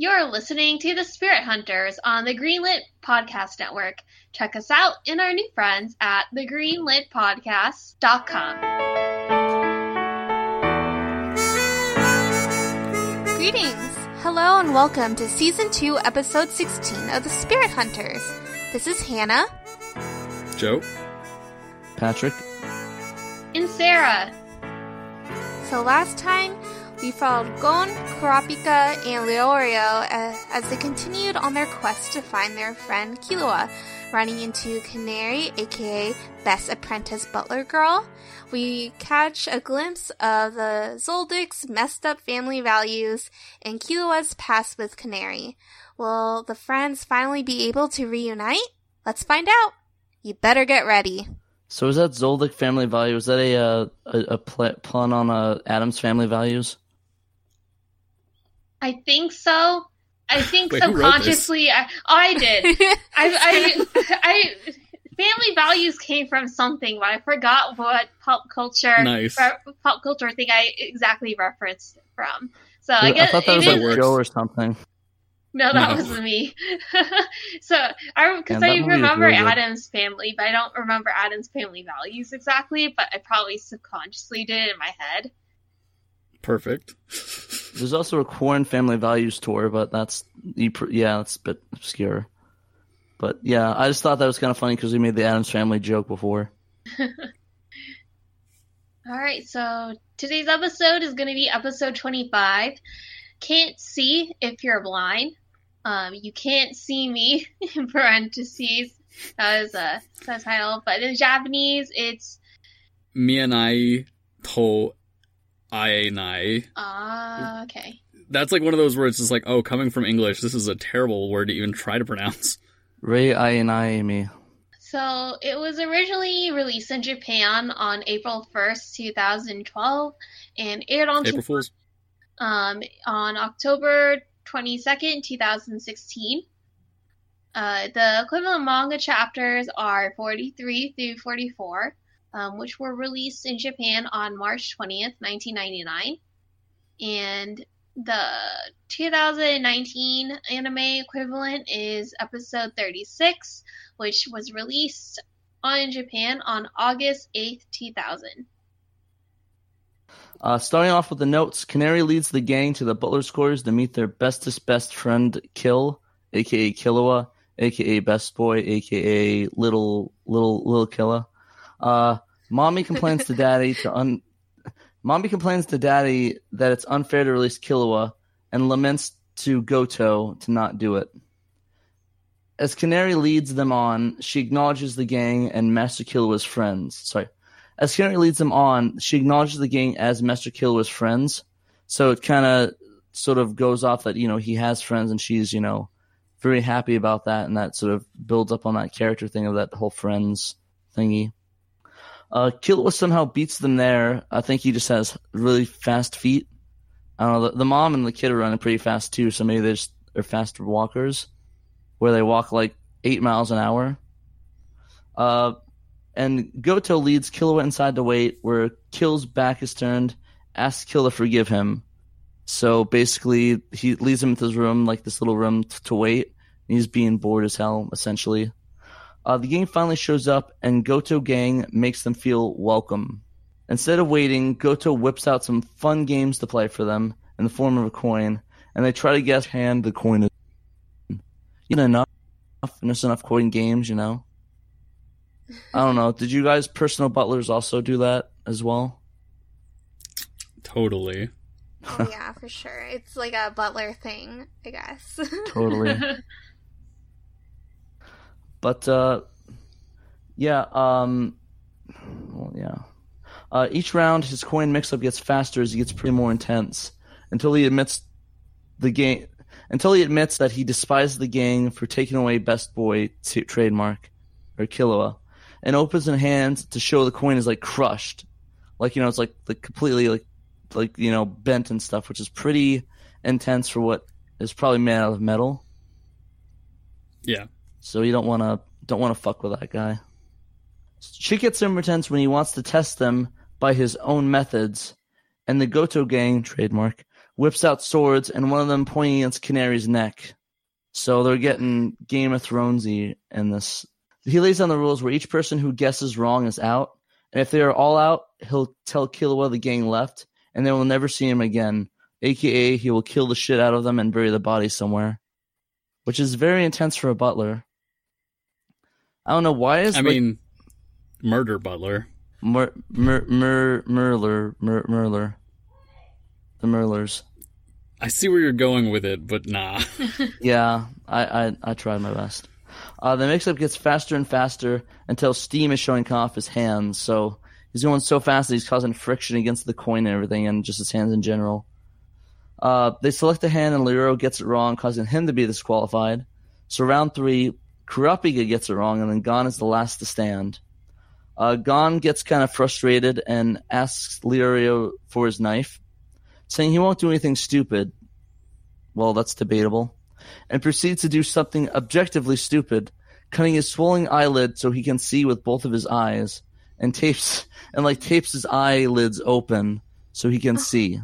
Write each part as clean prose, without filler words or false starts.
You're listening to the Spirit Hunters on the Greenlit Podcast Network. Check us out and our new friends at thegreenlitpodcast.com. Greetings! Hello and welcome to Season 2, Episode 16 of the Spirit Hunters. This is Hannah, Joe, Patrick, and Sarah. So last time, we followed Gon, Kurapika, and Leorio as they continued on their quest to find their friend Killua, running into Canary, aka Best Apprentice Butler Girl. We catch a glimpse of the Zoldyck's messed up family values and Killua's past with Canary. Will the friends finally be able to reunite? Let's find out. You better get ready. So is that Zoldyck family value? Is that a pun on Adam's family values? I think so. I think wait, subconsciously, I did. Family values came from something, but I forgot what pop culture thing I exactly referenced from. So I guess I thought that was a show or something. No, that wasn't me. I remember really Adam's family, but I don't remember Adam's family values exactly. But I probably subconsciously did it in my head. Perfect. There's also a Quarren family values tour, but that's a bit obscure. But yeah, I just thought that was kind of funny because we made the Addams Family joke before. All right, so today's episode is going to be episode 25. Can't see if you're blind. You can't see me in parentheses. That is a subtitle, but in Japanese, it's Mianai to Ainai. Ah, okay. That's like one of those words that's like, oh, coming from English, this is a terrible word to even try to pronounce. Rei Ainai me. So it was originally released in Japan on April 1st, 2012, and aired on April Fool's. On October 22nd, 2016. The equivalent manga chapters are 43 through 44. Which were released in Japan on March 20th, 1999. And the 2019 anime equivalent is episode 36, which was released in Japan on August 8th, 2000. Starting off with the notes, Canary leads the gang to the butler's quarters to meet their best friend, Kill, a.k.a. Killua, a.k.a. Best Boy, a.k.a. Little Killa. Mommy complains to Daddy that it's unfair to release Killua and laments to Goto to not do it. As Canary leads them on, she acknowledges the gang and Master Killua's friends. So it kind of sort of goes off that, you know, he has friends and she's, you know, very happy about that, and that sort of builds up on that character thing of that whole friends thingy. Killua somehow beats them there. I think he just has really fast feet. I don't know. The mom and the kid are running pretty fast too, so maybe they're faster walkers, where they walk like 8 miles an hour. And Goto leads Killua inside to wait, where Kill's back is turned, asks Killua to forgive him. So basically, he leads him into his room, like this little room, to wait. And he's being bored as hell, essentially. The gang finally shows up, and Goto Gang makes them feel welcome. Instead of waiting, Goto whips out some fun games to play for them in the form of a coin, and they try to guess hand the coin is. You know, there's enough coin games, you know. I don't know. Did you guys, personal butlers, also do that as well? Totally. Oh, yeah, for sure. It's like a butler thing, I guess. Totally. But, each round, his coin mix-up gets faster as he gets pretty more intense until he admits that he despises the gang for taking away Best Boy trademark, or Killua, and opens his hands to show the coin is, like, crushed. Like, you know, it's, like completely, like you know, bent and stuff, which is pretty intense for what is probably made out of metal. Yeah. So you don't want to fuck with that guy. Shit gets super intense when he wants to test them by his own methods, and the Goto Gang trademark whips out swords, and one of them pointing against Canary's neck. So they're getting Game of Thrones-y in this. He lays down the rules where each person who guesses wrong is out, and if they are all out, he'll tell Killua the gang left, and they will never see him again, a.k.a. he will kill the shit out of them and bury the body somewhere, which is very intense for a butler. I don't know, why is... I mean, murder butler. Murler. The Murlers. I see where you're going with it, but nah. Yeah, I tried my best. The mix-up gets faster and faster until steam is showing off his hands. So he's going so fast that he's causing friction against the coin and everything, and just his hands in general. They select a hand, and Leorio gets it wrong, causing him to be disqualified. So round three, Kurapika gets it wrong, and then Gon is the last to stand. Gon gets kind of frustrated and asks Leorio for his knife, saying he won't do anything stupid. Well, that's debatable. And proceeds to do something objectively stupid, cutting his swollen eyelid so he can see with both of his eyes, and tapes his eyelids open so he can see.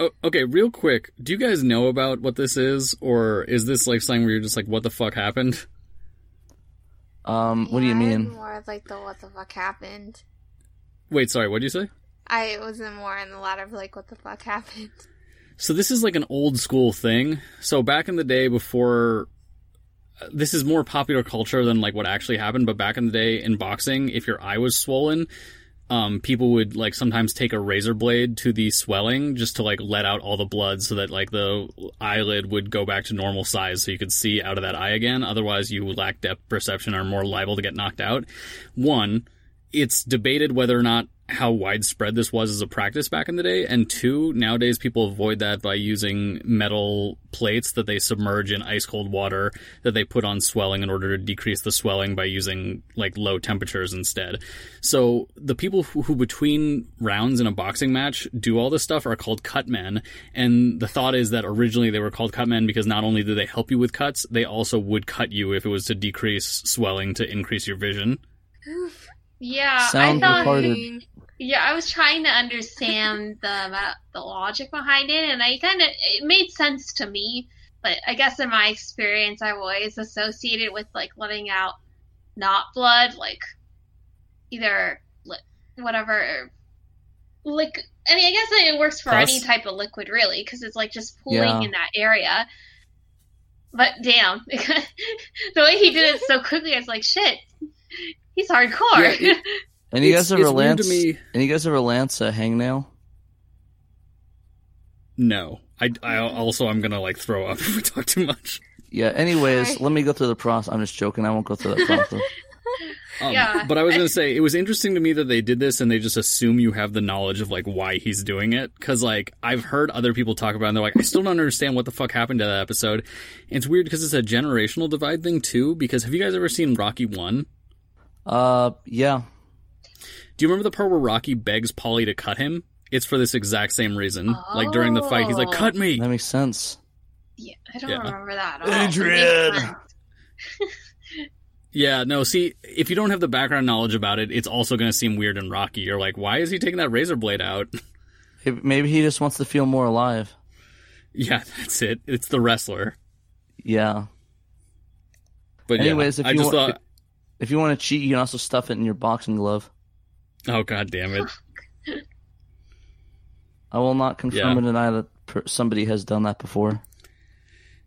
Oh, okay, real quick, do you guys know about what this is, or is this like something where you're just like, what the fuck happened? What do you mean? More like the what the fuck happened. Wait, sorry, what did you say? I was more in the latter of like, what the fuck happened. So this is like an old school thing. So back in the day before... This is more popular culture than like what actually happened, but back in the day in boxing, if your eye was swollen, people would like sometimes take a razor blade to the swelling just to like let out all the blood so that like the eyelid would go back to normal size so you could see out of that eye again. Otherwise, you would lack depth perception and are more liable to get knocked out. One, it's debated whether or not how widespread this was as a practice back in the day, and two, nowadays people avoid that by using metal plates that they submerge in ice-cold water that they put on swelling in order to decrease the swelling by using, like, low temperatures instead. So the people who between rounds in a boxing match do all this stuff are called cut men, and the thought is that originally they were called cut men because not only did they help you with cuts, they also would cut you if it was to decrease swelling to increase your vision. Oof. Yeah, I was trying to understand the logic behind it, and it made sense to me. But I guess in my experience, I always associated with like letting out not blood, like either whatever, like. I mean, I guess it works for any type of liquid, really, because it's like just pooling in that area. But damn, the way he did it so quickly, I was like, shit. He's hardcore. Yeah, you guys ever lance a hangnail? No. I also I'm gonna like throw up if we talk too much. Yeah. Anyways, Let me go through the process. I'm just joking. I won't go through that process. But I was gonna say it was interesting to me that they did this and they just assume you have the knowledge of like why he's doing it, because like I've heard other people talk about it and they're like, I still don't understand what the fuck happened to that episode. And it's weird because it's a generational divide thing too. Because have you guys ever seen Rocky 1? Yeah. Do you remember the part where Rocky begs Polly to cut him? It's for this exact same reason. Oh. Like, during the fight, he's like, cut me! That makes sense. Yeah, I don't remember that at all. Adrian! Yeah, no, see, if you don't have the background knowledge about it, it's also going to seem weird in Rocky. You're like, why is he taking that razor blade out? Maybe he just wants to feel more alive. Yeah, that's it. It's the wrestler. Yeah. But anyways, yeah, if you want to cheat, you can also stuff it in your boxing glove. Oh, god damn it. I will not confirm or deny that somebody has done that before.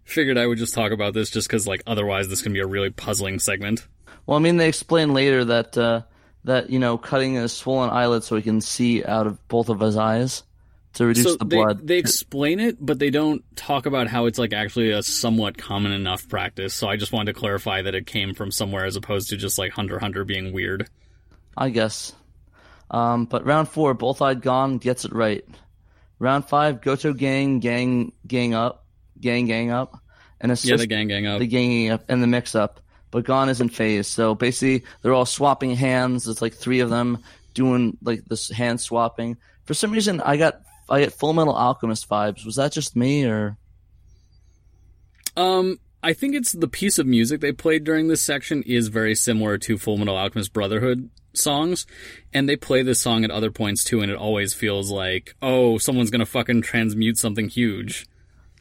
Figured I would just talk about this just because, like, otherwise this can be a really puzzling segment. Well, I mean, they explain later that, cutting a swollen eyelid so he can see out of both of his eyes to reduce the blood. They explain it, but they don't talk about how it's like actually a somewhat common enough practice. So I just wanted to clarify that it came from somewhere as opposed to just like Hunter being weird. I guess. But round 4, both-eyed Gon gets it right. Round 5, Goto gang up, and assist the gang up, and the mix-up. But Gon is in phase, so basically they're all swapping hands. It's like 3 of them doing like this hand swapping. For some reason, I get Fullmetal Alchemist vibes. Was that just me, or? I think it's the piece of music they played during this section is very similar to Fullmetal Alchemist Brotherhood. songs, and they play this song at other points too, and it always feels like, oh, someone's gonna fucking transmute something huge.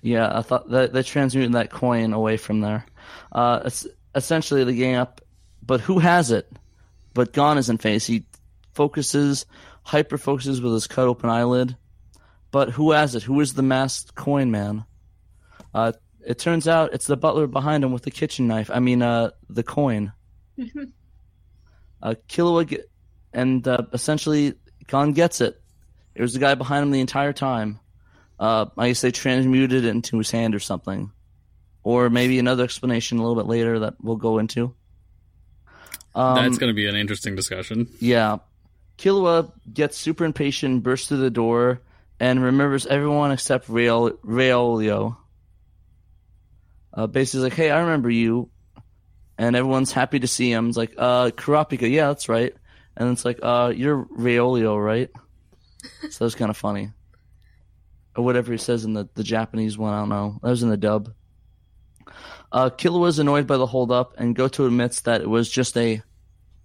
Yeah, I thought they transmuted that coin away from there. It's essentially the gang up, but who has it? But Gon is in face. He hyper focuses with his cut open eyelid. But who has it? Who is the masked coin man? It turns out it's the butler behind him with the kitchen knife. I mean, the coin. Killua, and essentially Gon gets it. It was the guy behind him the entire time. I guess they transmuted it into his hand or something. Or maybe another explanation a little bit later that we'll go into. That's going to be an interesting discussion. Yeah. Killua gets super impatient, bursts through the door, and remembers everyone except Leorio. Basically like, hey, I remember you. And everyone's happy to see him. It's like, Kurapika, yeah, that's right. And it's like, you're Leorio, right? So that's kind of funny. Or whatever he says in the Japanese one, I don't know. That was in the dub. Killua is annoyed by the holdup, and Goto admits that it was just a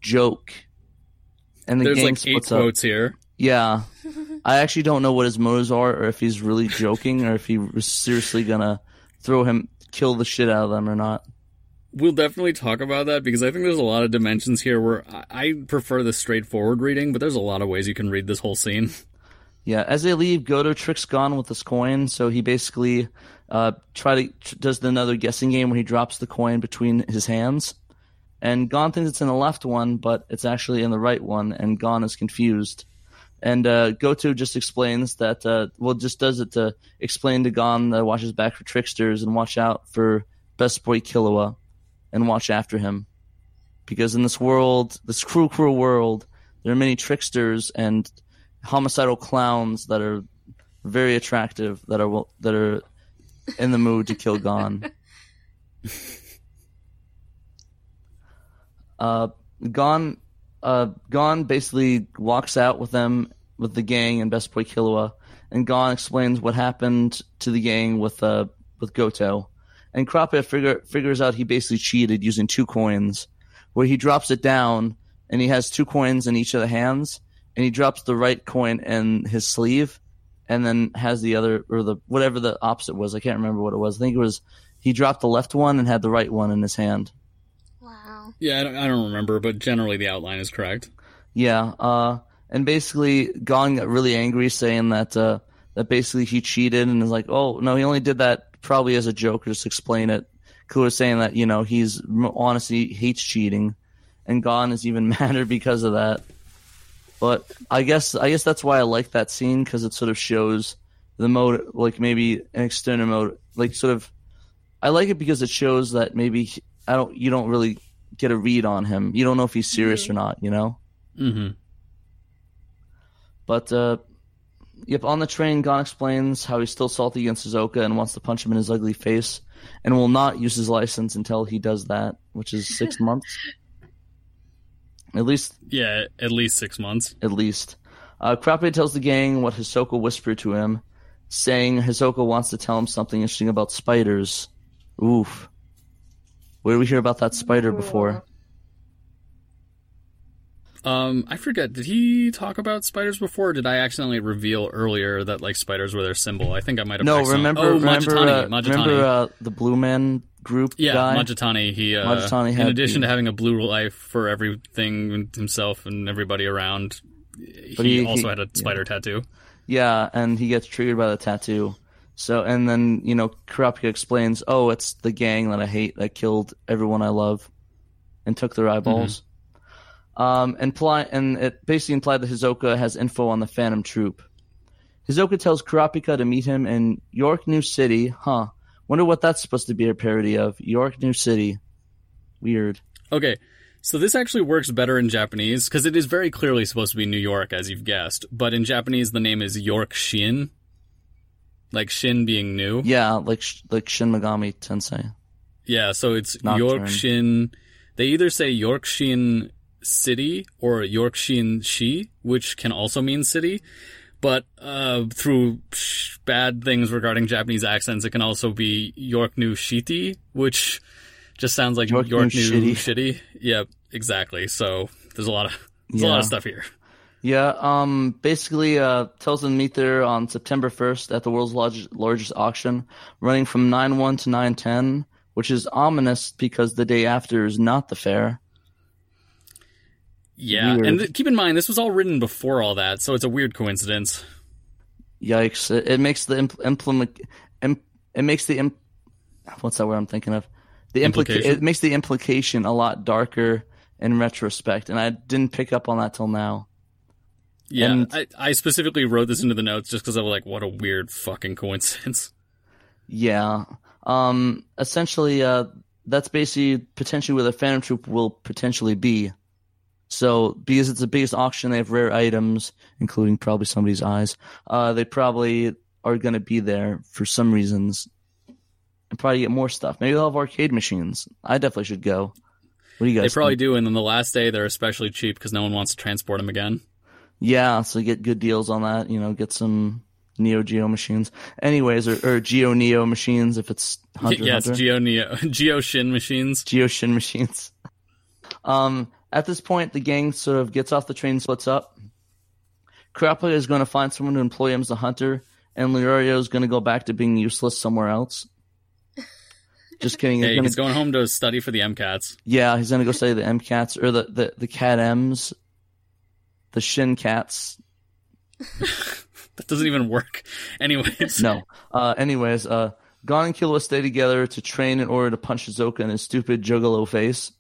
joke. And the gang splits up. There's like 8 quotes here. Yeah. I actually don't know what his motives are, or if he's really joking, or if he was seriously gonna kill the shit out of them or not. We'll definitely talk about that, because I think there's a lot of dimensions here where I prefer the straightforward reading, but there's a lot of ways you can read this whole scene. Yeah, as they leave, Goto tricks Gon with his coin, so he basically does another guessing game where he drops the coin between his hands. And Gon thinks it's in the left one, but it's actually in the right one, and Gon is confused. And Goto just explains that, just does it to explain to Gon that watch his back for tricksters and watch out for best boy Killua and watch after him. Because in this world, this cruel, cruel world, there are many tricksters and homicidal clowns that are very attractive, that are in the mood to kill Gon. Gon basically walks out with them, with the gang and Best Boy Killua, and Gon explains what happened to the gang with Goto, and Kurapika figures out he basically cheated using 2 coins, where he drops it down and he has 2 coins in each of the hands. And he drops the right coin in his sleeve and then has the other, or the whatever the opposite was. I can't remember what it was. I think it was he dropped the left one and had the right one in his hand. Wow. Yeah, I don't remember, but generally the outline is correct. Yeah. And basically Gon got really angry saying that basically he cheated and is like, oh, no, he only did that probably as a joke, or just explain it. Killua is saying that, he's honestly hates cheating. And Gon is even madder because of that. But I guess that's why I like that scene, because it sort of shows the mode, like maybe an external mode, like sort of. I like it because it shows that maybe you don't really get a read on him. You don't know if he's serious or not, Mm-hmm. But on the train, Gon explains how he's still salty against Hisoka and wants to punch him in his ugly face, and will not use his license until he does that, which is 6 months. At least 6 months. At least. Kurapika tells the gang what Hisoka whispered to him, saying Hisoka wants to tell him something interesting about spiders. Oof. Where did we hear about that spider before? I forget. Did he talk about spiders before, or did I accidentally reveal earlier that like spiders were their symbol? I think I might have. No, Majitani. Remember the Blue Man Group guy? Yeah, Majitani. Majitani had, in addition to having a blue life for everything, himself and everybody around, he also had a spider tattoo. Yeah, and he gets triggered by the tattoo. So, and then, Kurapika explains, oh, it's the gang that I hate that killed everyone I love and took their eyeballs. Mm-hmm. And it basically implied that Hisoka has info on the Phantom Troop. Hisoka tells Kurapika to meet him in Yorknew City. Huh. Wonder what that's supposed to be a parody of. Yorknew City. Weird. Okay, so this actually works better in Japanese, because it is very clearly supposed to be New York, as you've guessed. But in Japanese, the name is York Shin. Like Shin being new. Yeah, like Shin Megami Tensei. Yeah, so it's Nocturne. York Shin. They either say York Shin City or Yorkshin Shi, which can also mean city, but through bad things regarding Japanese accents, it can also be Yorknew City, which just sounds like Yorknew Shitty. Yeah, exactly. So there's a lot of There's a lot of stuff here. Yeah, basically tells them to meet there on September 1st at the world's largest auction, running from 9/1 to 9/10, which is ominous because the day after is not the fair. Yeah, weird. And keep in mind, this was all written before all that, so it's a weird coincidence. Yikes. It makes the implication. It makes the implication a lot darker in retrospect, and I didn't pick up on that till now. Yeah, and I specifically wrote this into the notes just because I was like, what a weird fucking coincidence. Yeah. Essentially, that's basically potentially where the Phantom Troop will potentially be. So, because it's the biggest auction, they have rare items, including probably somebody's eyes. They probably are going to be there for some reasons and probably get more stuff. Maybe they'll have arcade machines. I definitely should go. What do you guys think? They probably do, and then the last day they're especially cheap because no one wants to transport them again. Yeah, so get good deals on that. You know, get some Neo Geo machines. Anyways, or Geo Neo machines if it's Hunter. Yes, Hunter. Geo Shin machines. Geo Shin machines. At this point, the gang sort of gets off the train and splits up. Kurapika is going to find someone to employ him as a hunter, and Leorio is going to go back to being useless somewhere else. Just kidding. Hey, he's going home to study for the MCATs. Yeah, he's going to go study the MCATs, or the Cat M's. The Shin Cats. That doesn't even work. Anyways. No. Gon and Killua stay together to train in order to punch Hisoka in his stupid juggalo face.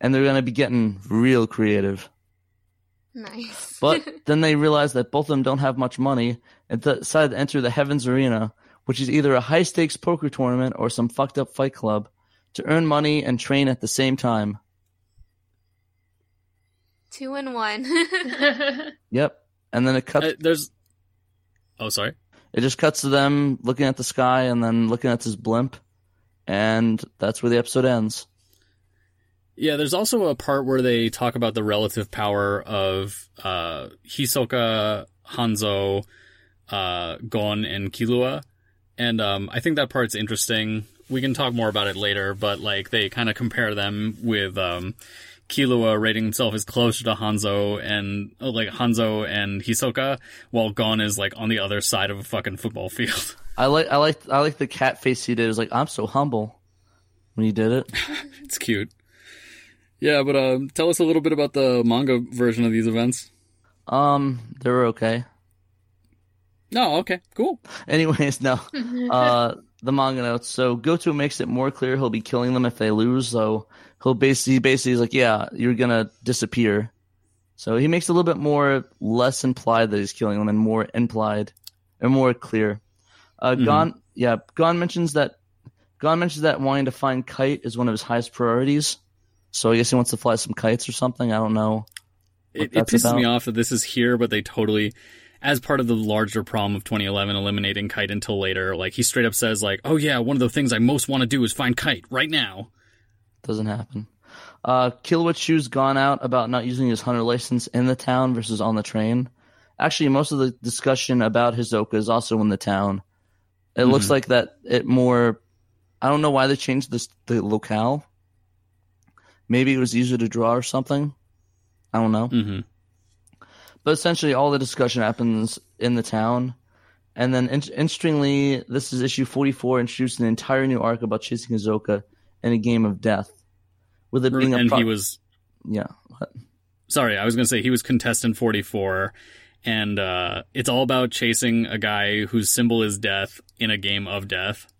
And they're going to be getting real creative. Nice. But then they realize that both of them don't have much money and decide to enter the Heaven's Arena, which is either a high-stakes poker tournament or some fucked-up fight club, to earn money and train at the same time. 2 in 1. Yep. And then it cuts. Oh, sorry. It just cuts to them looking at the sky and then looking at this blimp. And that's where the episode ends. Yeah, there's also a part where they talk about the relative power of Hisoka, Hanzo, Gon, and Killua. And I think that part's interesting. We can talk more about it later, but like they kind of compare them with... Killua rating himself as closer to Hanzo and Hisoka, while Gon is like on the other side of a fucking football field. I like the cat face he did. It was like, I'm so humble when he did it. It's cute. Yeah, but tell us a little bit about the manga version of these events. They were okay. No, okay, cool. Anyways, no. The manga notes. So Goto makes it more clear he'll be killing them if they lose, so he basically is like, yeah, you're going to disappear. So he makes it a little bit more less implied that he's killing them and more implied and more clear. Gon mentions that wanting to find Kite is one of his highest priorities. So I guess he wants to fly some kites or something. I don't know. It pisses me off that this is here, but they totally... As part of the larger problem of 2011, eliminating Kite until later, like he straight up says, like, "Oh yeah, one of the things I most want to do is find Kite right now." Doesn't happen. Killua chews Gon out about not using his hunter license in the town versus on the train. Actually, most of the discussion about Hisoka is also in the town. It looks like that. It more. I don't know why they changed the locale. Maybe it was easier to draw or something. I don't know. Mm-hmm. But essentially, all the discussion happens in the town. And then, interestingly, this is issue 44, introduced an entire new arc about chasing Hisoka in a game of death. With it being he was... Yeah. What? Sorry, I was going to say he was contestant 44, and it's all about chasing a guy whose symbol is death in a game of death.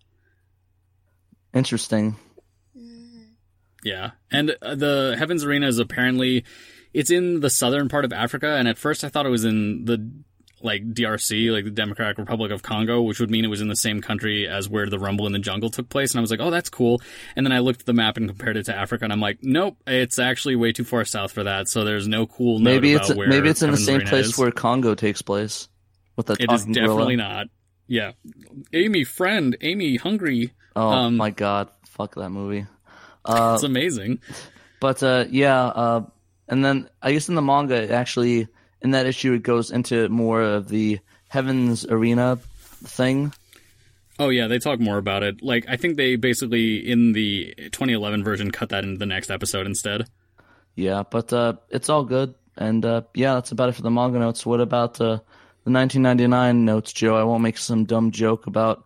Interesting. Yeah. And the Heaven's Arena is apparently... It's in the southern part of Africa, and at first I thought it was in the DRC, the Democratic Republic of Congo, which would mean it was in the same country as where the Rumble in the Jungle took place, and I was like, oh, that's cool. And then I looked at the map and compared it to Africa, and I'm like, nope, it's actually way too far south for that, so there's no cool note about where Maybe it's in Heaven's the same Arena place is. Where Congo takes place. With the it is definitely gorilla. Not. Yeah. Amy, hungry. Oh, my God. Fuck that movie. It's amazing. But, yeah... And then I guess in the manga, it actually, in that issue, it goes into more of the Heaven's Arena thing. Oh, yeah, they talk more about it. Like, I think they basically, in the 2011 version, cut that into the next episode instead. Yeah, but it's all good. And yeah, that's about it for the manga notes. What about the 1999 notes, Joe? I won't make some dumb joke about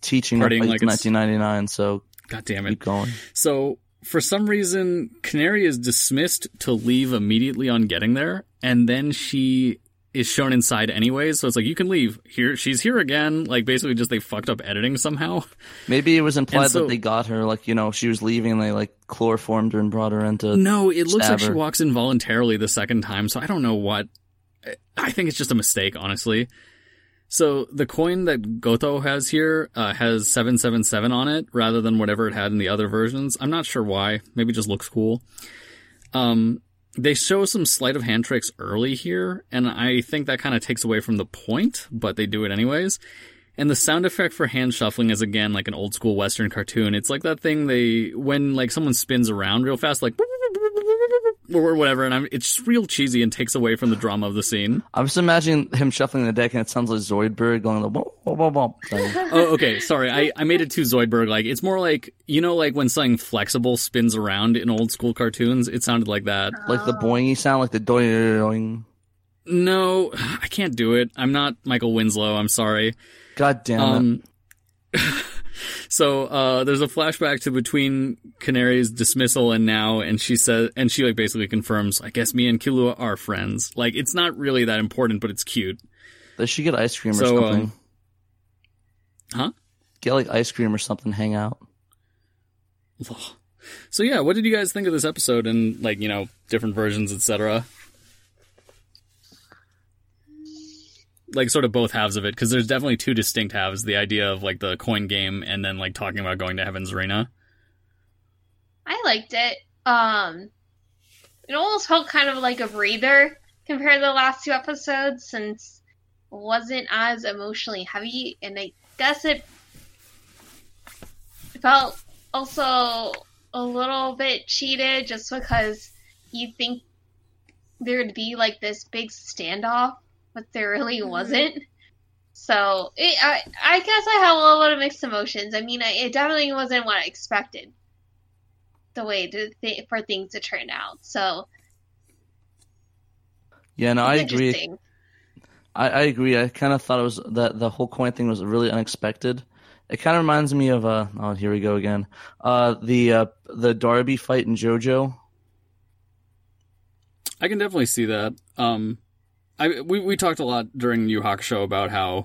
teaching up like 1999, so God damn it. Keep going. So for some reason, Canary is dismissed to leave immediately on getting there, and then she is shown inside anyways, so it's like, you can leave. Here, she's here again. Like, basically just they fucked up editing somehow. Maybe it was implied that they got her, like, you know, she was leaving and they, like, chloroformed her and brought her into... No, it looks like she walks in voluntarily the second time, so I don't know what... I think it's just a mistake, honestly. So the coin that Goto has here has 777 on it, rather than whatever it had in the other versions. I'm not sure why. Maybe it just looks cool. They show some sleight of hand tricks early here, and I think that kind of takes away from the point, but they do it anyways. And the sound effect for hand shuffling is, again, like an old-school Western cartoon. It's like that thing they... When, like, someone spins around real fast, like... or whatever, and it's real cheesy and takes away from the drama of the scene. I was imagining him shuffling the deck, and it sounds like Zoidberg going like, whoa, whoa, whoa, whoa. Oh, okay, sorry, I made it too Zoidberg. Like, it's more like, you know, like when something flexible spins around in old school cartoons. It sounded like that, like the boingy sound, like the doing. No, I can't do it. I'm not Michael Winslow. I'm sorry. God damn it. So there's a flashback to between Canary's dismissal and now, and she like basically confirms, I guess me and Killua are friends. Like, it's not really that important, but it's cute. Does she get ice cream or something? Huh? Get like ice cream or something, hang out. So yeah, what did you guys think of this episode and, like, you know, different versions, etc.? Like, sort of both halves of it, because there's definitely two distinct halves. The idea of, like, the coin game and then, like, talking about going to Heaven's Arena. I liked it. It almost felt kind of like a breather compared to the last two episodes, since it wasn't as emotionally heavy. And I guess it felt also a little bit cheated, just because you think there'd be, like, this big standoff, but there really wasn't. So I guess I have a little bit of mixed emotions. I mean, it definitely wasn't what I expected, the way for things to turn out. So yeah, no, I agree. I agree. I kind of thought it was that the whole coin thing was really unexpected. It kind of reminds me of oh, here we go again. The Darby fight in JoJo. I can definitely see that. We talked a lot during Yu Hakusho about how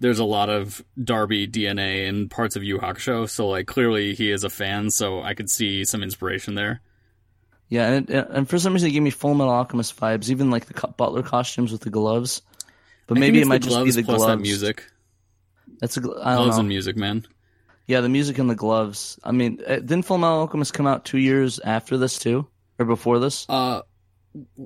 there's a lot of Darby DNA in parts of Yu Hakusho, so, like, clearly he is a fan, so I could see some inspiration there. Yeah, and for some reason it gave me Fullmetal Alchemist vibes, even, like, the butler costumes with the gloves. But maybe it might just be the gloves. Plus that music. Gloves and music, man. Yeah, the music and the gloves. I mean, didn't Fullmetal Alchemist come out 2 years after this, too? Or before this?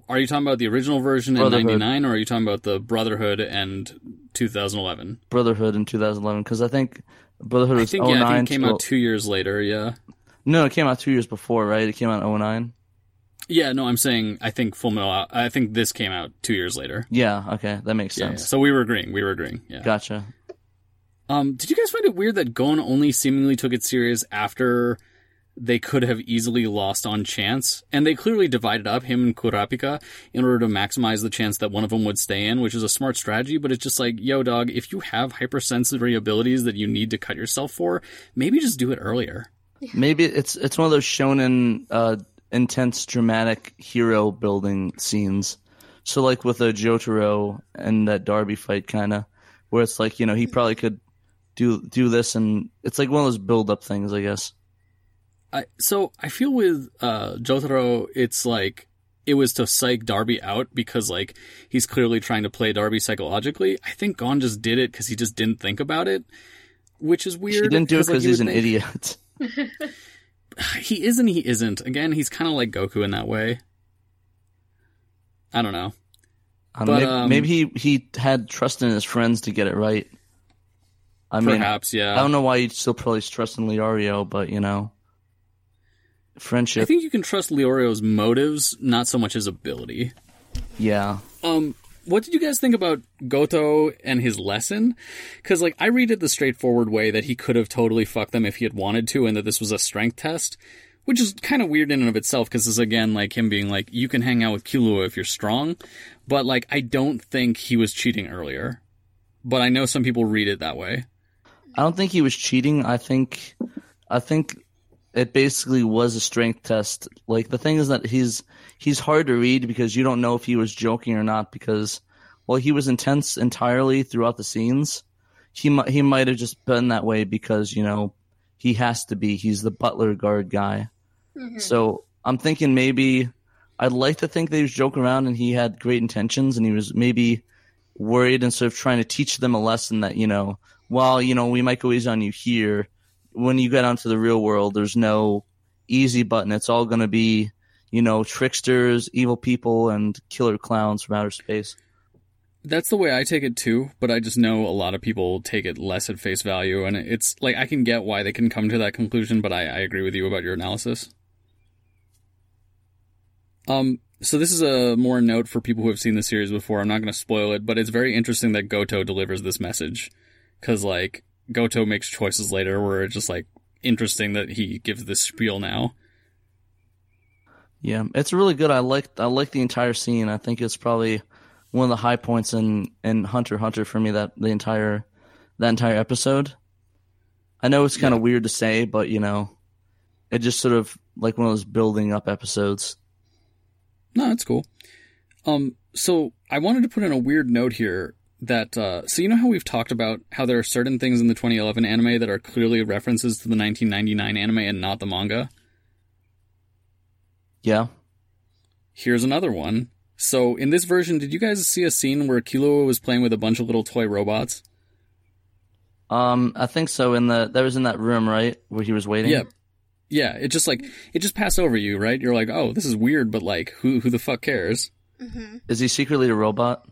Are you talking about the original version in 99, or are you talking about the Brotherhood and 2011? Brotherhood in 2011, because I think Brotherhood was 09. Yeah, I think it came out 2 years later, yeah. No, it came out 2 years before, right? It came out in 09? Yeah, no, I'm saying I think this came out 2 years later. Yeah, okay, that makes sense. Yeah. So we were agreeing, yeah. Gotcha. Did you guys find it weird that Gon only seemingly took it serious after... they could have easily lost on chance, and they clearly divided up him and Kurapika in order to maximize the chance that one of them would stay in, which is a smart strategy, but it's just like, yo, dog, if you have hypersensory abilities that you need to cut yourself for, maybe just do it earlier. Maybe it's one of those shonen intense, dramatic hero building scenes. So, like, with a Jotaro and that Darby fight, kind of, where it's like, you know, he probably could do this, and it's like one of those build-up things, I guess. So I feel with Jotaro, it's like it was to psych Darby out because, like, he's clearly trying to play Darby psychologically. I think Gon just did it because he just didn't think about it, which is weird. He didn't do it because he's an idiot. He isn't. Again, he's kind of like Goku in that way. I don't know. Maybe he had trust in his friends to get it right. Perhaps, yeah. I don't know why you'd still probably trust in Leorio, but, you know. Friendship. I think you can trust Leorio's motives, not so much his ability. Yeah. What did you guys think about Goto and his lesson? Because, like, I read it the straightforward way that he could have totally fucked them if he had wanted to, and that this was a strength test. which is kind of weird in and of itself, because it's, again, like, him being like, you can hang out with Killua if you're strong, but, like, I don't think he was cheating earlier, but I know some people read it that way. I don't think he was cheating. I think it basically was a strength test. Like, the thing is that he's hard to read because you don't know if he was joking or not, because while he was intense entirely throughout the scenes, he might have just been that way because, you know, he has to be. He's the butler guard guy. Mm-hmm. So I'm thinking maybe I'd like to think that he was joking around and he had great intentions and he was maybe worried and sort of trying to teach them a lesson that, you know, while, you know, we might go easy on you here, when you get onto the real world, there's no easy button. It's all going to be, you know, tricksters, evil people, and killer clowns from outer space. That's the way I take it too, but I just know a lot of people take it less at face value, and it's like, I can get why they can come to that conclusion, but I agree with you about your analysis. So this is a more note for people who have seen the series before. I'm not going to spoil it, but it's very interesting that Goto delivers this message, because, like, Goto makes choices later where it's just, like, interesting that he gives this spiel now. Yeah, it's really good. I like the entire scene. I think it's probably one of the high points in Hunter x Hunter for me, that the entire episode. I know it's kind of weird to say, but, you know, it just sort of like one of those building up episodes. No, that's cool. So I wanted to put in a weird note here. That so you know how we've talked about how there are certain things in the 2011 anime that are clearly references to the 1999 anime and not the manga? Yeah. Here's another one. So in this version, did you guys see a scene where Killua was playing with a bunch of little toy robots? I think so. That was in that room, right, where he was waiting? Yeah. Yeah, it just passed over you, right? You're like, oh, this is weird, but, like, who the fuck cares? Mm-hmm. Is he secretly a robot?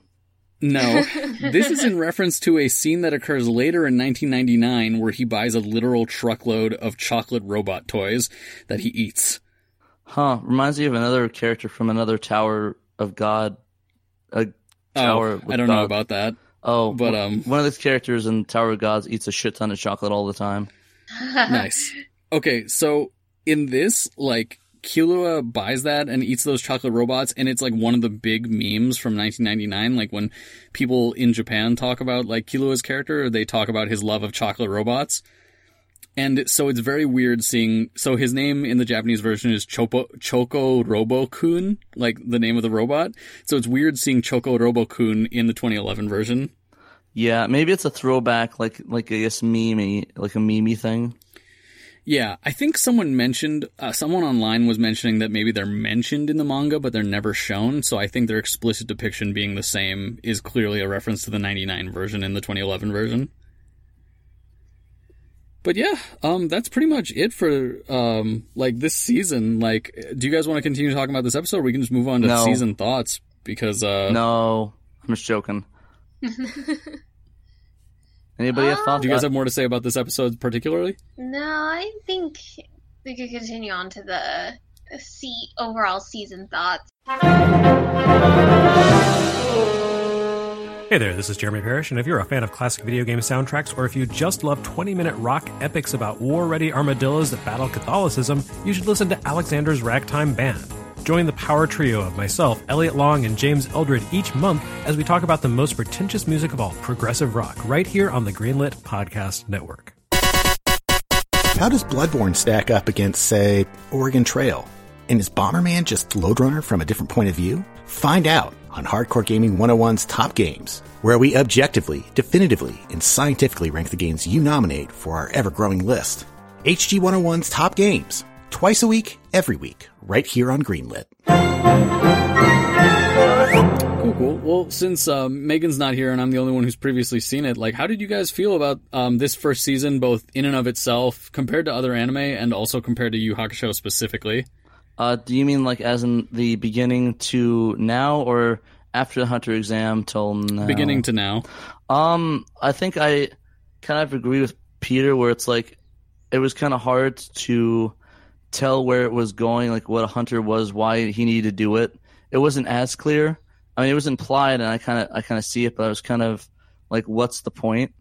No, this is in reference to a scene that occurs later in 1999 where he buys a literal truckload of chocolate robot toys that he eats. Huh, reminds me of another character from another Tower of God. I don't know about that. Oh, but one of those characters in Tower of God eats a shit ton of chocolate all the time. Nice. Okay, so in this, like, Killua buys that and eats those chocolate robots, and it's, like, one of the big memes from 1999. Like, when people in Japan talk about, like, Killua's character, they talk about his love of chocolate robots. And so it's very weird seeing... So his name in the Japanese version is Choco Robo-kun, like, the name of the robot. So it's weird seeing Choco Robo-kun in the 2011 version. Yeah, maybe it's a throwback, like I guess, meme-y, like a meme-y thing. Yeah, I think someone mentioned, someone online was mentioning that maybe they're mentioned in the manga, but they're never shown, so I think their explicit depiction being the same is clearly a reference to the 99 version and the 2011 version. But yeah, that's pretty much it for, like, this season. Like, do you guys want to continue talking about this episode, or we can just move on to season thoughts? Because, No, I'm just joking. Anybody have thoughts? Do you guys have more to say about this episode particularly? No, I think we could continue on to the overall season thoughts. Hey there, this is Jeremy Parrish, and if you're a fan of classic video game soundtracks, or if you just love 20-minute rock epics about war-ready armadillos that battle Catholicism, you should listen to Alexander's Ragtime Band. Join the power trio of myself, Elliot Long, and James Eldred each month as we talk about the most pretentious music of all, progressive rock, right here on the Greenlit Podcast Network. How does Bloodborne stack up against, say, Oregon Trail? And is Bomberman just Lode Runner from a different point of view? Find out on Hardcore Gaming 101's Top Games, where we objectively, definitively, and scientifically rank the games you nominate for our ever-growing list. HG 101's Top Games. Twice a week, every week, right here on Greenlit. Cool. Well, since Megan's not here and I'm the only one who's previously seen it, like, how did you guys feel about this first season, both in and of itself, compared to other anime, and also compared to Yu Hakusho specifically? Do you mean, like, as in the beginning to now, or after the Hunter exam till now? Beginning to now. I think I kind of agree with Peter, where it's like, it was kind of hard to tell where it was going, like what a hunter was, why he needed to do it. It wasn't as clear. I mean, it was implied, and I kind of see it, but I was kind of like, what's the point?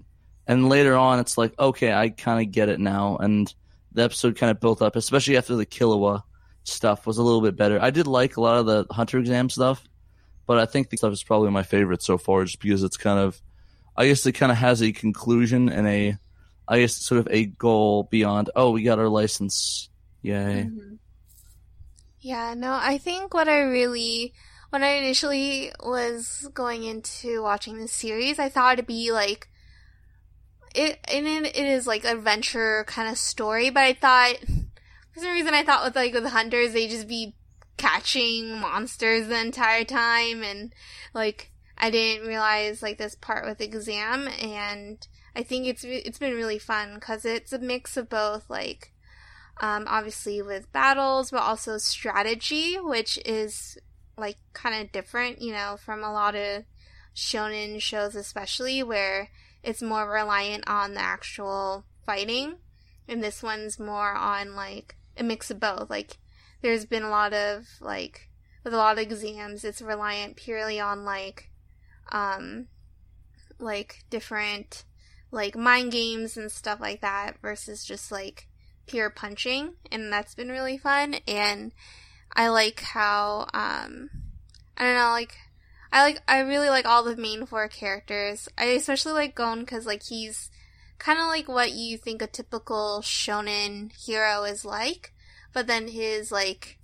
And later on, it's like, okay, I kind of get it now, and the episode kind of built up, especially after the Killua stuff was a little bit better. I did like a lot of the Hunter exam stuff, but I think the stuff is probably my favorite so far, just because it's kind of, I guess it kind of has a conclusion and a, I guess sort of a goal beyond, oh, we got our license. Yay. Mm-hmm. Yeah, no, I think when I initially was going into watching this series, I thought it'd be like, it is like adventure kind of story, but I thought, for some reason I thought with hunters, they'd just be catching monsters the entire time, and like, I didn't realize like this part with exam, and I think it's been really fun, because it's a mix of both, like, obviously with battles, but also strategy, which is like kind of different, you know, from a lot of shonen shows, especially where it's more reliant on the actual fighting, and this one's more on like a mix of both. Like, there's been a lot of like, with a lot of exams, it's reliant purely on like different like mind games and stuff like that, versus just like pure punching, and that's been really fun. And I like how I really like all the main four characters. I especially like Gon, because like he's kind of like what you think a typical shonen hero is like, but then his like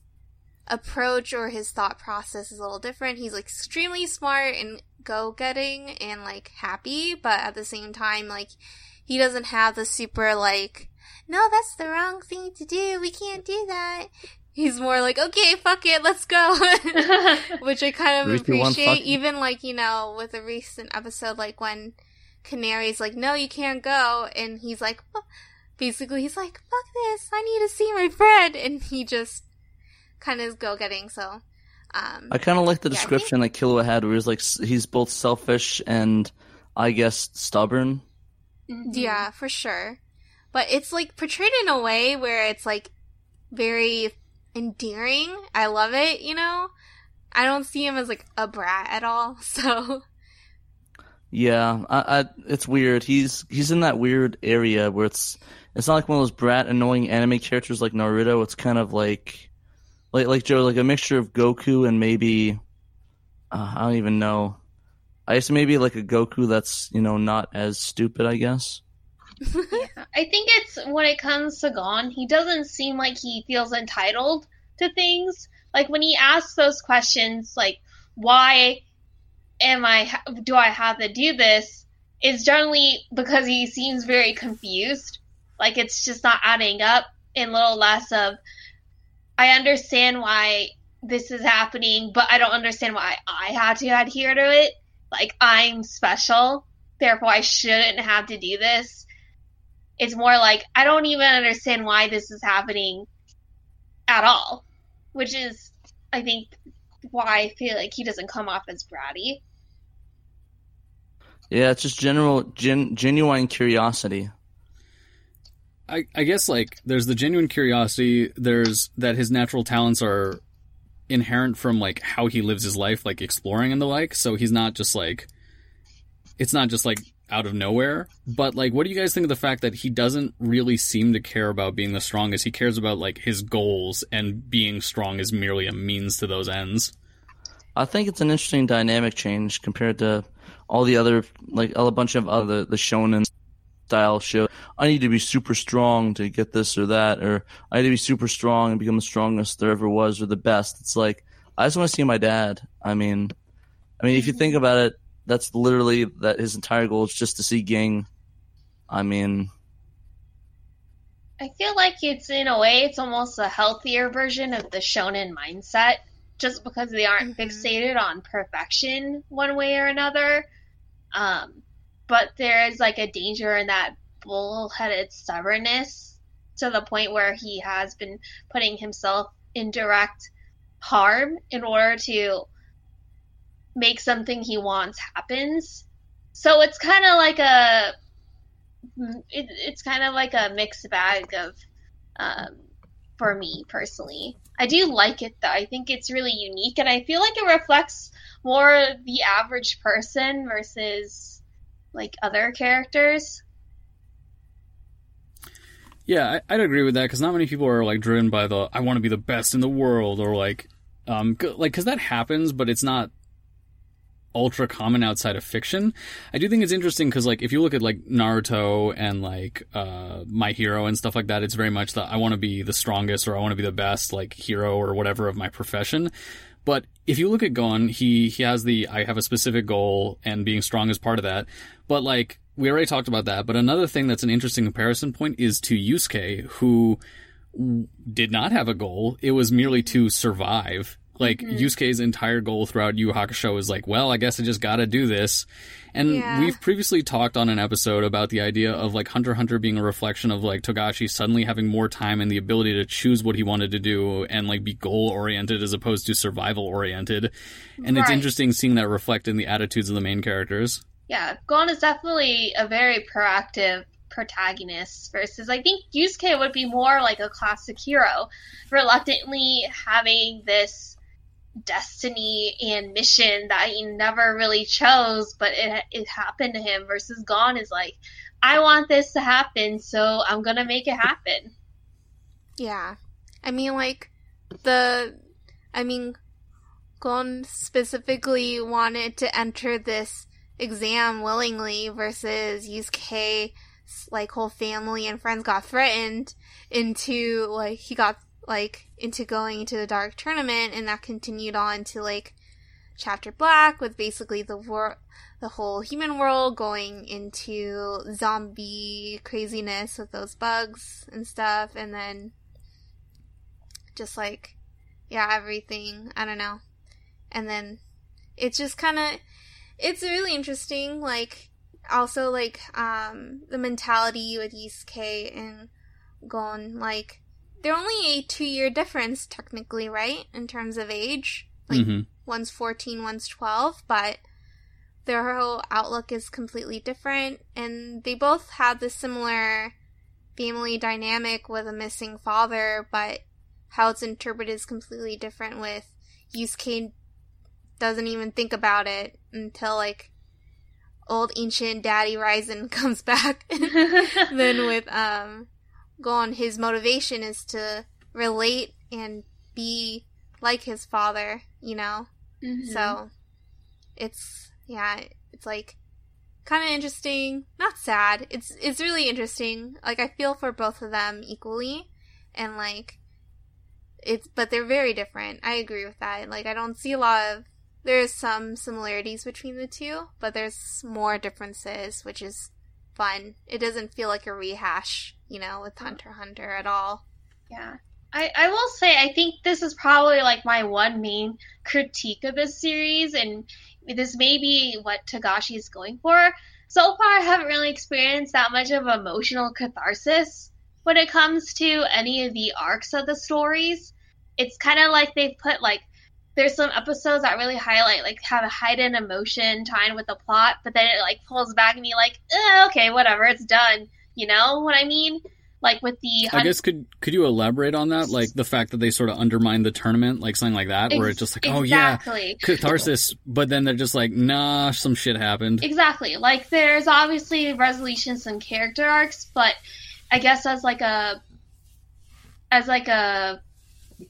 approach or his thought process is a little different. He's like extremely smart and go-getting and like happy, but at the same time like he doesn't have the super like, no, that's the wrong thing to do, we can't do that. He's more like, okay, fuck it, let's go. Which I kind of appreciate, even like, you know, with a recent episode, like when Canary's like, no, you can't go, and he's like, well, basically he's like, fuck this, I need to see my friend, and he just kind of is go-getting, so. I kind of like the description that Killua had, where he's like, he's both selfish and, I guess, stubborn. Mm-hmm. Yeah, for sure. But it's, like, portrayed in a way where it's, like, very endearing. I love it, you know? I don't see him as, like, a brat at all, so. Yeah, I it's weird. He's in that weird area where it's not like one of those brat, annoying anime characters like Naruto. It's kind of like Joe, like a mixture of Goku and maybe, I don't even know. I guess maybe, like, a Goku that's, you know, not as stupid, I guess. Yeah. I think it's when it comes to Gon, he doesn't seem like he feels entitled to things. Like when he asks those questions, like why do I have to do this? It's generally because he seems very confused. Like it's just not adding up, and little less of, I understand why this is happening, but I don't understand why I had to adhere to it. Like I'm special, therefore I shouldn't have to do this. It's more like, I don't even understand why this is happening at all. Which is, I think, why I feel like he doesn't come off as bratty. Yeah, it's just genuine curiosity. I guess, like, there's the genuine curiosity, there's that his natural talents are inherent from, like, how he lives his life, like, exploring and the like, so he's not just, like, it's not just, like, out of nowhere. But like, what do you guys think of the fact that he doesn't really seem to care about being the strongest? He cares about like his goals, and being strong is merely a means to those ends. I think it's an interesting dynamic change compared to all the other, like a bunch of other the shonen style show. I need to be super strong to get this or that, or I need to be super strong and become the strongest there ever was or the best. It's like, I just want to see my dad. I mean if you think about it, that's literally that his entire goal is just to see Ging. I mean, I feel like it's in a way it's almost a healthier version of the shonen mindset, just because they aren't fixated on perfection one way or another. But there is like a danger in that bullheaded stubbornness, to the point where he has been putting himself in direct harm in order to make something he wants happens. So it's kind of like a mixed bag of, for me personally. I do like it though. I think it's really unique, and I feel like it reflects more the average person versus like other characters. Yeah, I'd agree with that, because not many people are, like, driven by the, I want to be the best in the world, or, like, because that happens, but it's not ultra common outside of fiction. I do think it's interesting, because, like, if you look at, like, Naruto and, like, My Hero and stuff like that, it's very much the, I want to be the strongest, or I want to be the best, like, hero or whatever of my profession. But if you look at Gon, he has the, I have a specific goal, and being strong is part of that. But, like, we already talked about that, but another thing that's an interesting comparison point is to Yusuke, who did not have a goal. It was merely to survive. Like, Yusuke's entire goal throughout Yu Yu Hakusho is like, well, I guess I just gotta do this. And we've previously talked on an episode about the idea of, like, Hunter x Hunter being a reflection of, like, Togashi suddenly having more time and the ability to choose what he wanted to do and, like, be goal-oriented as opposed to survival-oriented. And it's interesting seeing that reflect in the attitudes of the main characters. Yeah, Gon is definitely a very proactive protagonist versus, I think, Yusuke would be more like a classic hero, reluctantly having this destiny and mission that he never really chose, but it happened to him, versus Gon is like, I want this to happen, so I'm gonna make it happen. Yeah. I mean, like, Gon specifically wanted to enter this exam willingly versus Yusuke, like, whole family and friends got threatened into, like, he got, like, into going into the dark tournament, and that continued on to, like, Chapter Black, with basically the whole human world going into zombie craziness with those bugs and stuff, and then just, like, yeah, everything, I don't know. And then it's just kind of, it's really interesting, like, also, like, the mentality with Yusuke and Gon, like, they're only a 2-year difference, technically, right? In terms of age. Like, one's 14, one's 12, but their whole outlook is completely different, and they both have this similar family dynamic with a missing father, but how it's interpreted is completely different with Yusuke doesn't even think about it until, like, old ancient daddy Ryzen comes back. Then with Gon, his motivation is to relate and be like his father, you know? So it's like kind of interesting, not sad. It's really interesting. Like, I feel for both of them equally, and, like, but they're very different. I agree with that. Like, I don't see a lot of, there's some similarities between the two, but there's more differences, which is fun. It doesn't feel like a rehash, you know, with Hunter x Hunter at all. Yeah. I will say, I think this is probably, like, my one main critique of this series, and this may be what Togashi is going for. So far, I haven't really experienced that much of emotional catharsis when it comes to any of the arcs of the stories. It's kind of like they've put, like, there's some episodes that really highlight, like, have a hidden emotion tied with the plot, but then it, like, pulls back and you're like, okay, whatever, it's done. You know what I mean? Like, with the... I guess, could you elaborate on that? Like, the fact that they sort of undermine the tournament, like, something like that, where it's just like, oh, yeah, catharsis, but then they're just like, nah, some shit happened. Exactly. Like, there's obviously resolutions and character arcs, but I guess as, like, a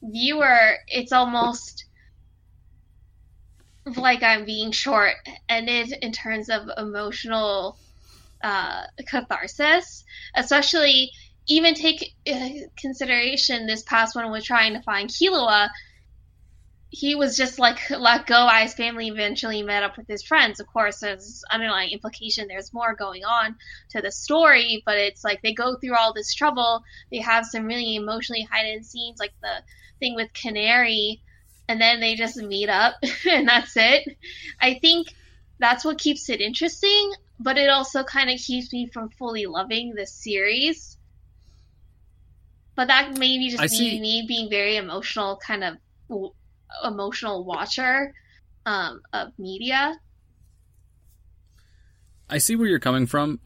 viewer, it's almost... like, I'm being short-ended in terms of emotional catharsis, especially even take consideration this past one with trying to find Killua. He was just, like, let go by his family, eventually met up with his friends. Of course, there's underlying implication there's more going on to the story, but it's like they go through all this trouble. They have some really emotionally hidden scenes, like the thing with Canary, and then they just meet up, and that's it. I think that's what keeps it interesting, but it also kind of keeps me from fully loving this series. But that may be just me being very emotional, kind of emotional watcher of media. I see where you're coming from.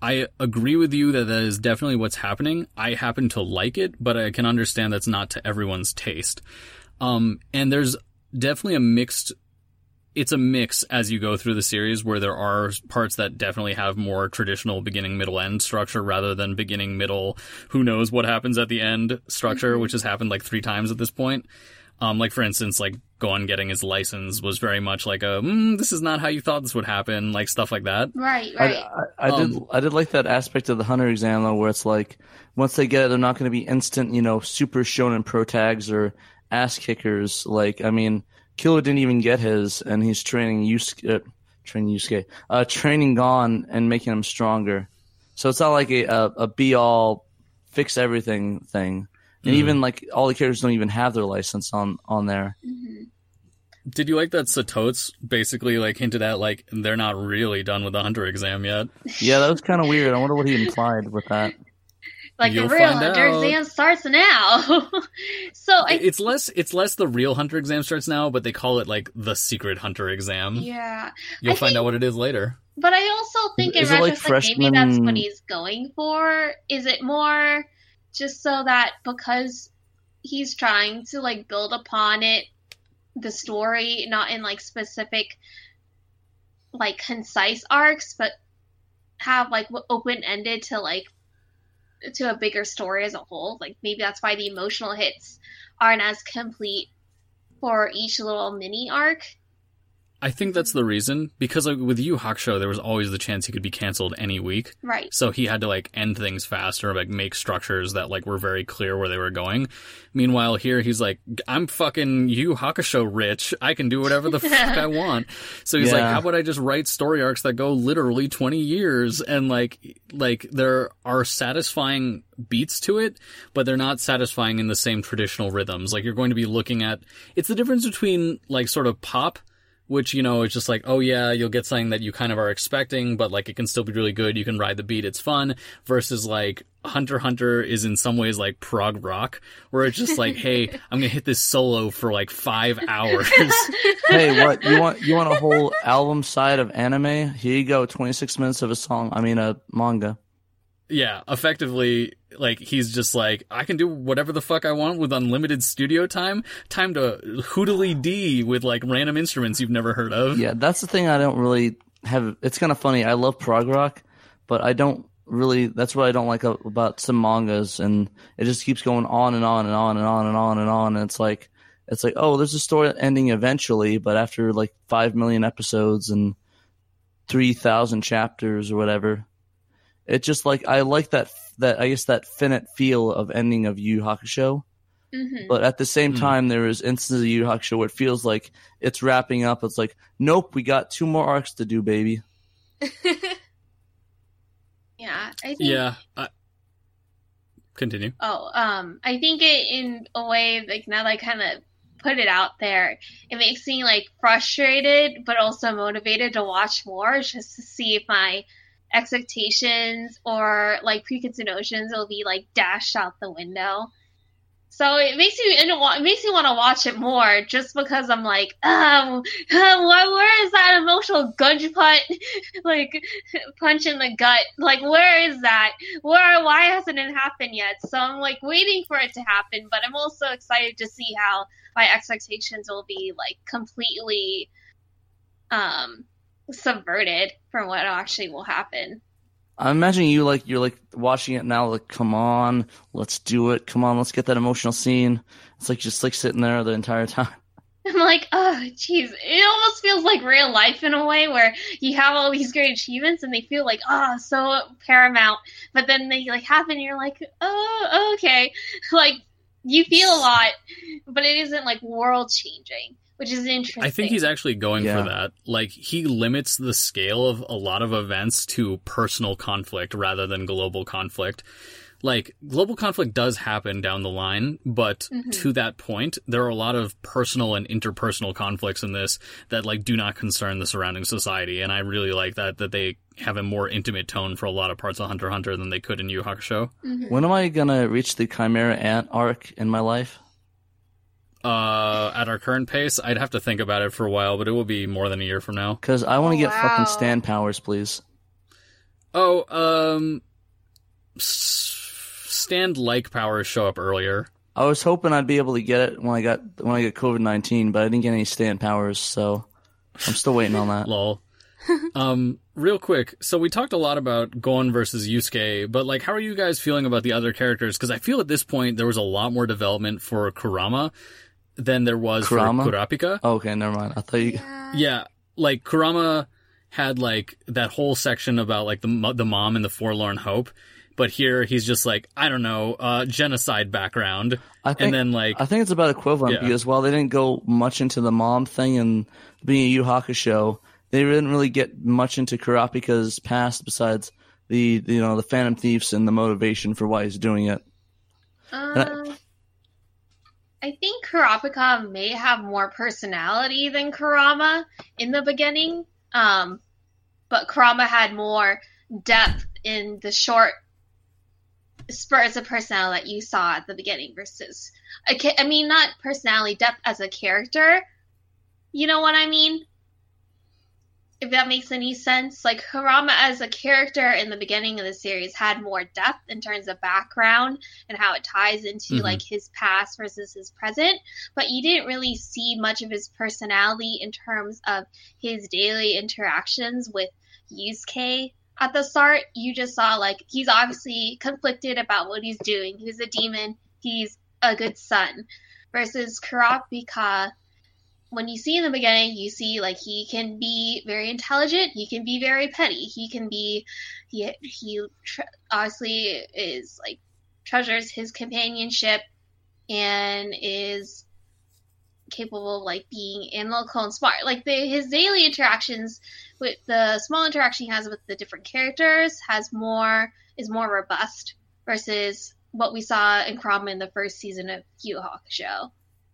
I agree with you that is definitely what's happening. I happen to like it, but I can understand that's not to everyone's taste. And there's definitely a mixed, it's a mix as you go through the series, where there are parts that definitely have more traditional beginning, middle, end structure rather than beginning, middle, who knows what happens at the end structure, which has happened like 3 times at this point. Like, for instance, like Gon getting his license was very much like a, this is not how you thought this would happen, like stuff like that. Right. I did like that aspect of the Hunter exam, though, where it's like, once they get it, they're not going to be instant, you know, super shonen pro tags or ass kickers. Like, I mean, Killua didn't even get his, and he's training Gon and making him stronger. So it's not like a be-all, fix-everything thing. And even, like, all the characters don't even have their license on there. Mm-hmm. Did you like that Satotes basically, like, hinted at, like, they're not really done with the Hunter exam yet? Yeah, that was kind of weird. I wonder what he implied with that. Like, the real Hunter exam starts now. It's less the real Hunter exam starts now, but they call it, like, the secret Hunter exam. Yeah. You'll find out what it is later. But I also think in retrospect, like, maybe that's what he's going for. Is it more... just so that because he's trying to, like, build upon it, the story, not in, like, specific, like, concise arcs, but have, like, open-ended to, like, to a bigger story as a whole. Like, maybe that's why the emotional hits aren't as complete for each little mini-arc. I think that's the reason, because with Yu Hakusho, there was always the chance he could be canceled any week. Right. So he had to, like, end things fast or, like, make structures that, like, were very clear where they were going. Meanwhile, here he's like, I'm fucking Yu Hakusho rich. I can do whatever the fuck I want. So he's like, how about I just write story arcs that go literally 20 years and, like there are satisfying beats to it, but they're not satisfying in the same traditional rhythms. Like, you're going to be looking at... It's the difference between, like, sort of pop... which, you know, it's just like, oh yeah, you'll get something that you kind of are expecting, but, like, it can still be really good. You can ride the beat. It's fun. Versus, like, Hunter x Hunter is in some ways like prog rock, where it's just like, hey, I'm going to hit this solo for, like, 5 hours. Hey, what? You want a whole album side of anime? Here you go. 26 minutes of a manga. Yeah, effectively, like, he's just like, I can do whatever the fuck I want with unlimited studio time. Time to hoodly D with, like, random instruments you've never heard of. Yeah, that's the thing I don't really have. It's kind of funny. I love prog rock, but I don't really. That's what I don't like about some mangas, and it just keeps going on and on and on and on and on and on. And it's like, oh, there's a story ending eventually, but after, like, 5 million episodes and 3,000 chapters or whatever. It's just like, I like that I guess that finite feel of ending of Yu Hakusho, but at the same time, there is instances of Yu Hakusho where it feels like it's wrapping up. It's like, nope, we got 2 more arcs to do, baby. Yeah, I think. Yeah, continue. Oh, I think it, in a way, like, now that I kind of put it out there, it makes me, like, frustrated but also motivated to watch more, just to see if my expectations or, like, preconceived notions will be, like, dashed out the window. So it makes me want to watch it more, just because I'm like, where is that emotional gunge putt, like, punch in the gut? Like, where is that? Why hasn't it happened yet? So I'm, like, waiting for it to happen, but I'm also excited to see how my expectations will be, like, completely subverted from what actually will happen. I'm imagining you, like, you're, like, watching it now, like, come on, let's do it. Come on, let's get that emotional scene. It's like just, like, sitting there the entire time. I'm like, oh, jeez. It almost feels like real life in a way, where you have all these great achievements and they feel like, oh, so paramount. But then they, like, happen and you're like, oh, okay. Like, you feel a lot, but it isn't, like, world-changing. Which is interesting. I think he's actually going for that. Like, he limits the scale of a lot of events to personal conflict rather than global conflict. Like, global conflict does happen down the line, but to that point, there are a lot of personal and interpersonal conflicts in this that, like, do not concern the surrounding society. And I really like that they have a more intimate tone for a lot of parts of Hunter x Hunter than they could in Yu Hakusho. Mm-hmm. When am I going to reach the Chimera Ant arc in my life? At our current pace, I'd have to think about it for a while, but it will be more than a year from now. Because I want to get fucking Stan powers, please. Oh, Stan-like powers show up earlier. I was hoping I'd be able to get it when I got COVID-19, but I didn't get any Stan powers, so... I'm still waiting on that. Lol. Real quick, so we talked a lot about Gon versus Yusuke, but like, how are you guys feeling about the other characters? Because I feel at this point there was a lot more development for Kurama than there was for Kurapika. Oh, okay, never mind. I thought you... Yeah, like Kurama had like that whole section about like the mom and the forlorn hope, but here he's just like, I don't know, genocide background. I think it's about equivalent because while they didn't go much into the mom thing and being a Yu Hakusho, they didn't really get much into Kurapika's past besides the Phantom Thieves and the motivation for why he's doing it. I think Kurapika may have more personality than Kurama in the beginning, but Kurama had more depth in the short spurts of personality that you saw at the beginning versus... I mean, not personality, depth as a character. You know what I mean? If that makes any sense, like Kurama as a character in the beginning of the series had more depth in terms of background and how it ties into like his past versus his present, but you didn't really see much of his personality in terms of his daily interactions with Yusuke at the start. You just saw like he's obviously conflicted about what he's doing. He's a demon. He's a good son. Versus Kurapika, when you see in the beginning, you see, like, he can be very intelligent, he can be very petty, he obviously is, like, treasures his companionship and is capable of, like, being analytical and smart. Like, his daily interactions, with the small interaction he has with the different characters, is more robust versus what we saw in Kurama in the first season of Yu Yu Hakusho.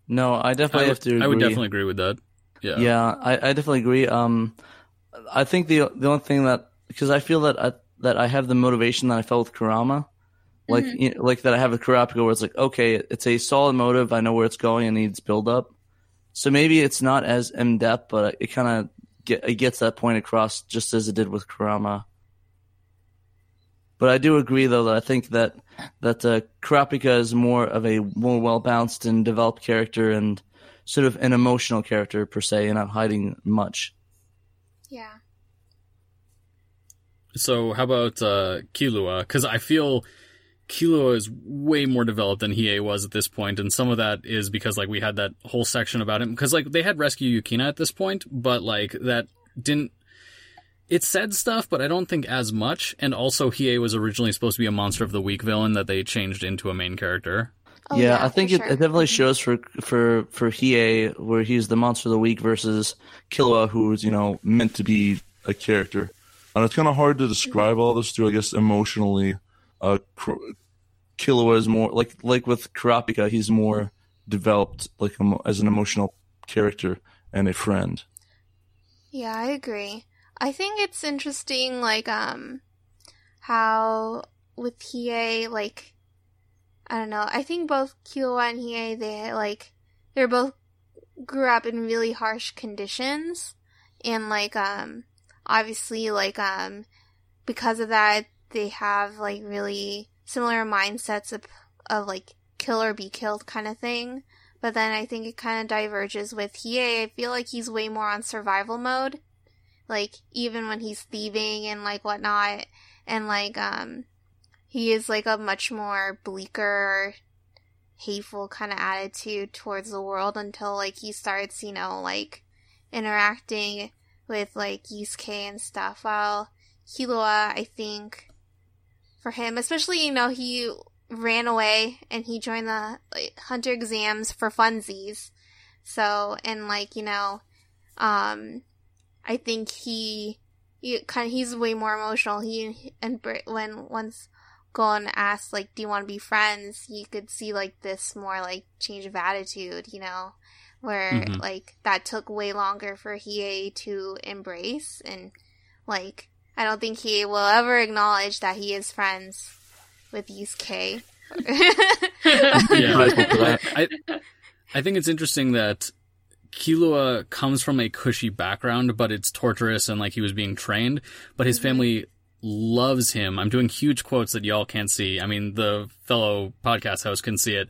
No, I would have to agree. I would definitely agree with that. Yeah. Yeah, I definitely agree. I think the only thing that, because I feel that I have the motivation that I felt with Kurama, like that I have with Kurapika, where it's like, okay, it's a solid motive. I know where it's going and needs build up. So maybe it's not as in depth, but it kind of gets that point across just as it did with Kurama. But I do agree, though, that I think that Kurapika is more of a more well-balanced and developed character and sort of an emotional character, per se, and not hiding much. Yeah. So how about Killua? Because I feel Killua is way more developed than Hiei was at this point, and some of that is because like we had that whole section about him. Because like they had Rescue Yukina at this point, but like that didn't... It said stuff, but I don't think as much. And also, Hiei was originally supposed to be a Monster of the Week villain that they changed into a main character. Oh, yeah, I think it definitely shows for Hiei, where he's the Monster of the Week versus Killua, who's, meant to be a character. And it's kind of hard to describe all this through, I guess, emotionally. Killua is more, like with Kurapika, he's more developed like as an emotional character and a friend. Yeah, I agree. I think it's interesting, like, how with Hiei, like, I don't know, I think both Killua and Hiei, they both grew up in really harsh conditions, and, like, obviously, like, because of that, they have, like, really similar mindsets of like, kill or be killed kind of thing, but then I think it kind of diverges with Hiei. I feel like he's way more on survival mode. Like, even when he's thieving and, like, whatnot, and, like, he is, like, a much more bleaker, hateful kind of attitude towards the world until, like, he starts, like, interacting with, like, Yusuke and stuff. While Killua, I think, for him, especially, he ran away and he joined the hunter exams for funsies. So, and, like, I think he's way more emotional. Once Gon asked, like, do you want to be friends? You could see, like, this more, like, change of attitude, where, like, that took way longer for Hiei to embrace. And, like, I don't think he will ever acknowledge that he is friends with Yusuke. I think it's interesting that Killua comes from a cushy background, but it's torturous and like he was being trained, but his family loves him. I'm doing huge quotes that y'all can't see. I mean, the fellow podcast host can see it.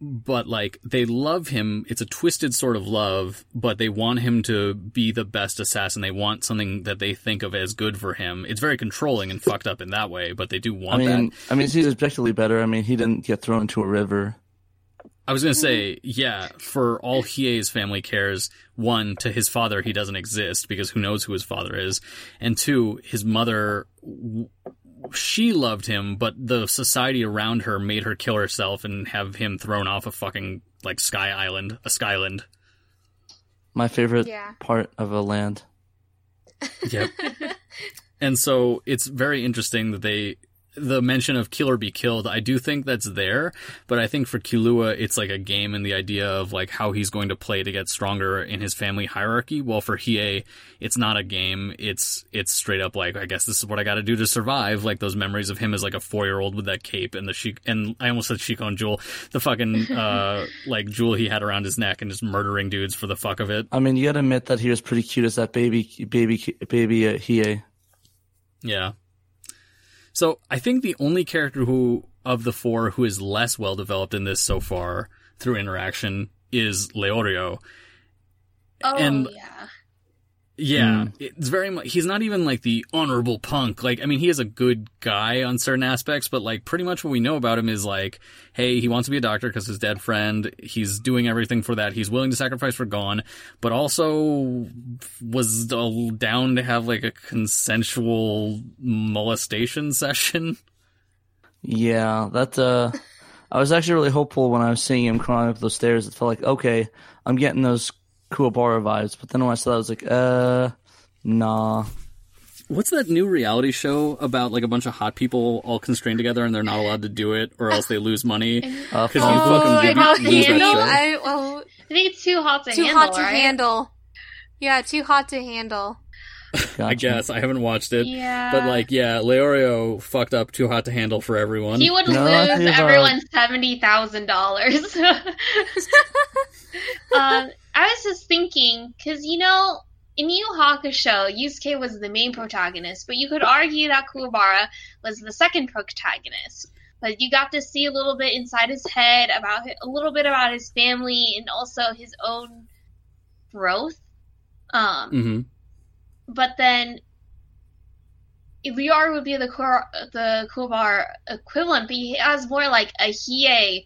But like they love him. It's a twisted sort of love, but they want him to be the best assassin. They want something that they think of as good for him. It's very controlling and fucked up in that way, but they do want that. I mean, he's objectively better. I mean, he didn't get thrown into a river. I was going to say, yeah, for all Hiei's family cares, one, to his father, he doesn't exist because who knows who his father is. And two, his mother, she loved him, but the society around her made her kill herself and have him thrown off a fucking, like, skyland. My favorite part of a land. Yep. And so it's very interesting that the mention of kill or be killed, I do think that's there, but I think for Killua, it's like a game and the idea of like how he's going to play to get stronger in his family hierarchy. Well, for Hiei, it's not a game. It's straight up like, I guess this is what I got to do to survive. Like those memories of him as like a 4-year-old with that cape and and I almost said Shikon Jewel, the fucking, like jewel he had around his neck and just murdering dudes for the fuck of it. I mean, you gotta admit that he was pretty cute as that baby Hiei. Yeah. So I think the only character who, of the four, who is less well-developed in this so far through interaction is Leorio. Oh, and, yeah. Yeah. Mm. It's very much, he's not even like the honorable punk. Like, I mean, he is a good guy on certain aspects, but like pretty much what we know about him is like, hey, he wants to be a doctor because his dead friend, he's doing everything for that. He's willing to sacrifice for Gon, but also was down to have like a consensual molestation session. Yeah, that, I was actually really hopeful when I was seeing him crawling up those stairs. It felt like, okay, I'm getting those Kuwabara vibes, but then when I saw that, I was like, nah. What's that new reality show about, like, a bunch of hot people all constrained together and they're not allowed to do it, or else they lose money? I think it's Too Hot to Handle, Too Hot to Handle. Yeah, Too Hot to Handle. Gotcha. I guess. I haven't watched it. Yeah. But, like, yeah, Leorio fucked up Too Hot to Handle for everyone. He would lose everyone $70,000. I was just thinking, because, you know, in Yu Yu Hakusho, Yusuke was the main protagonist, but you could argue that Kuwabara was the second protagonist. But you got to see a little bit inside his head, about a little bit about his family, and also his own growth. But then Lior would be the Kuwabara equivalent, but he has more like a Hiei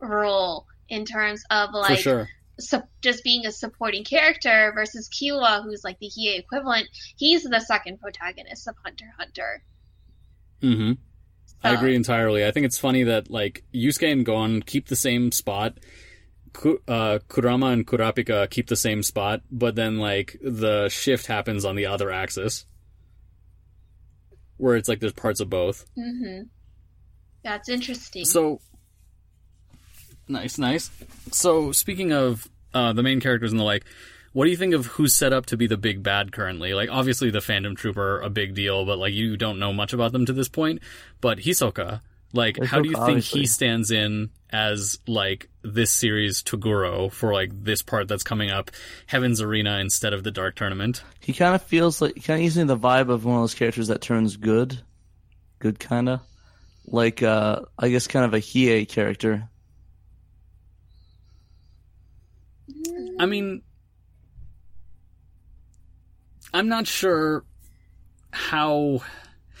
role in terms of like... For sure. So just being a supporting character versus Killua, who's like the Hiei equivalent, he's the second protagonist of Hunter x Hunter. Mm-hmm. So. I agree entirely. I think it's funny that like Yusuke and Gon keep the same spot, Kurama and Kurapika keep the same spot, but then like the shift happens on the other axis, where it's like there's parts of both. Mm-hmm. That's interesting. So. Nice. So, speaking of the main characters and the like, what do you think of who's set up to be the big bad currently? Like, obviously the Phantom Troop are a big deal, but, like, you don't know much about them to this point. But Hisoka, like, how do you think he stands in as, like, this series Toguro for, like, this part that's coming up, Heaven's Arena instead of the Dark Tournament? He kind of feels like, kind of gives me the vibe of one of those characters that turns good. Good, kind of. Like, I guess kind of a Hiei character. I mean, I'm not sure how.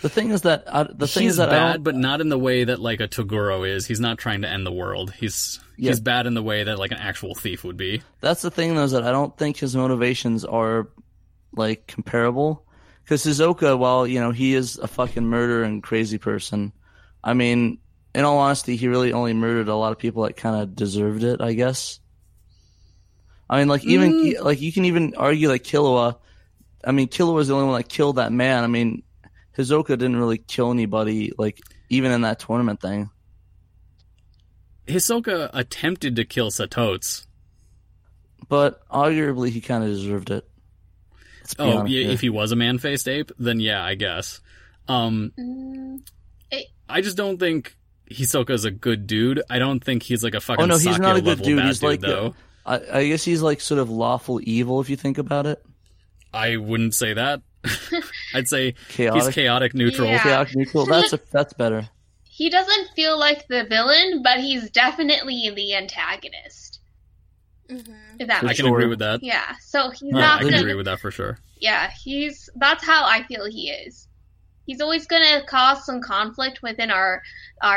The thing is that he's bad, but not in the way that like a Toguro is. He's not trying to end the world. He's bad in the way that like an actual thief would be. That's the thing, though, is that I don't think his motivations are like comparable. Because Hisoka, while you know he is a fucking murderer and crazy person, I mean, in all honesty, he really only murdered a lot of people that kind of deserved it, I guess. I mean, like, even, like, you can even argue, like, Killua. I mean, Killua is the only one that killed that man. I mean, Hisoka didn't really kill anybody, like, even in that tournament thing. Hisoka attempted to kill Satotes. But, arguably, he kind of deserved it. If he was a man-faced ape, then yeah, I guess. I just don't think Hisoka's a good dude. I don't think he's, like, a fucking Sakya-level bad dude, though. I guess he's, like, sort of lawful evil, if you think about it. I wouldn't say that. I'd say chaotic. He's chaotic neutral. Yeah. Chaotic neutral, that's better. he doesn't feel like the villain, but he's definitely the antagonist. Mm-hmm. If that makes sense. I can agree with that. Yeah, so he's not gonna... I can agree with that for sure. Yeah, that's how I feel he is. He's always going to cause some conflict within our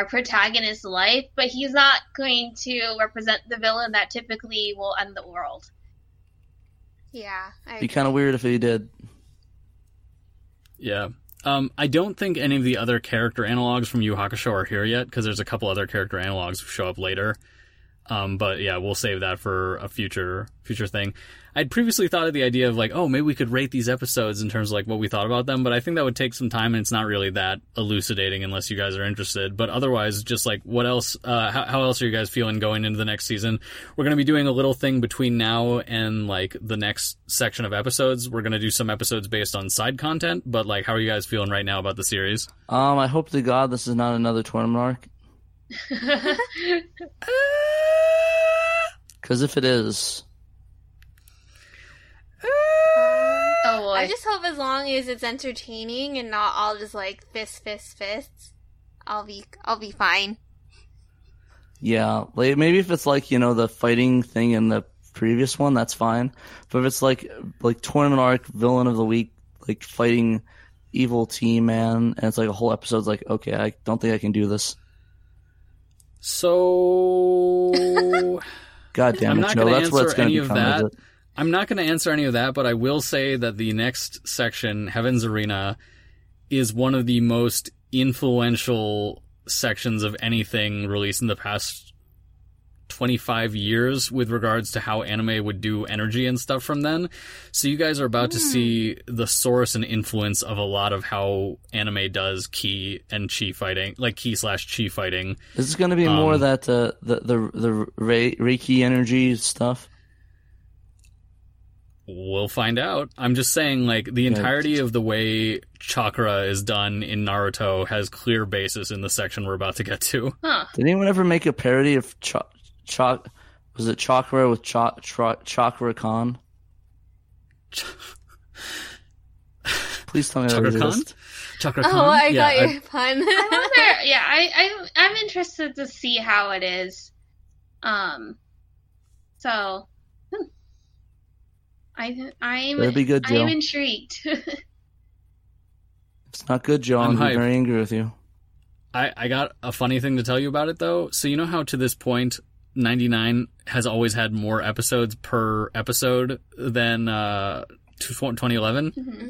protagonist's life, but he's not going to represent the villain that typically will end the world. Yeah. It'd be kind of weird if he did. Yeah. I don't think any of the other character analogs from Yu Hakusho are here yet, because there's a couple other character analogs who show up later. But yeah, we'll save that for a future thing. I'd previously thought of the idea of like, oh, maybe we could rate these episodes in terms of like what we thought about them, but I think that would take some time and it's not really that elucidating unless you guys are interested. But otherwise, just like what else, how else are you guys feeling going into the next season? We're going to be doing a little thing between now and like the next section of episodes. We're going to do some episodes based on side content, but like, how are you guys feeling right now about the series? I hope to God this is not another tournament arc. Because if it is, I just hope as long as it's entertaining and not all just like fists, I'll be fine. Yeah, like maybe if it's like, you know, the fighting thing in the previous one, that's fine. But if it's like tournament arc villain of the week, like fighting evil team man, and it's like a whole episode's like, okay, I don't think I can do this. So, goddamn, no, that's what's going to become. I'm not going to answer any of that, but I will say that the next section, Heaven's Arena, is one of the most influential sections of anything released in the past 25 years with regards to how anime would do energy and stuff from then. So you guys are about to see the source and influence of a lot of how anime does ki/chi fighting. Is this going to be more that the Reiki energy stuff? We'll find out. I'm just saying, like, the entirety of the way chakra is done in Naruto has clear basis in the section we're about to get to. Huh. Did anyone ever make a parody of was it chakra with chakra Khan? Please tell me that exists. Chakra Khan? Oh, I got your pun. I wonder, yeah, I'm interested to see how it is. So I'm intrigued. It's not good, Joe. I'm very angry with you. I got a funny thing to tell you about it though. So you know how to this point 99 has always had more episodes per episode than 2011. Mm-hmm.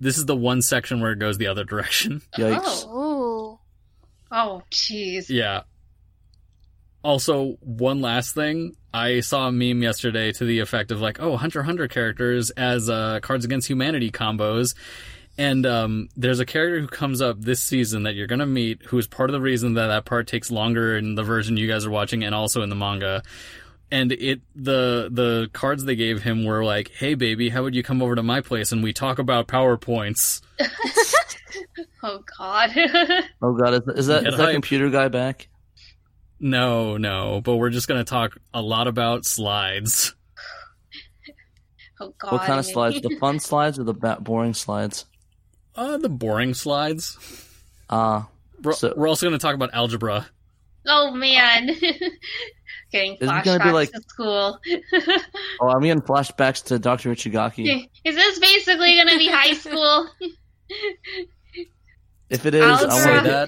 This is the one section where it goes the other direction. Yikes! Oh, jeez. Yeah. Also, one last thing. I saw a meme yesterday to the effect of like, oh, Hunter x Hunter characters as Cards Against Humanity combos. And there's a character who comes up this season that you're going to meet who is part of the reason that part takes longer in the version you guys are watching and also in the manga. And the cards they gave him were like, hey, baby, how would you come over to my place and we talk about PowerPoints? Oh, God. Oh, God. Is that computer guy back? No, but we're just going to talk a lot about slides. Oh, God. What kind of slides? The fun slides or the boring slides? The boring slides. We're also going to talk about algebra. Oh, man. Getting flashbacks to school. Oh, I'm getting flashbacks to Dr. Ichigaki. Is this basically going to be high school? If it is, I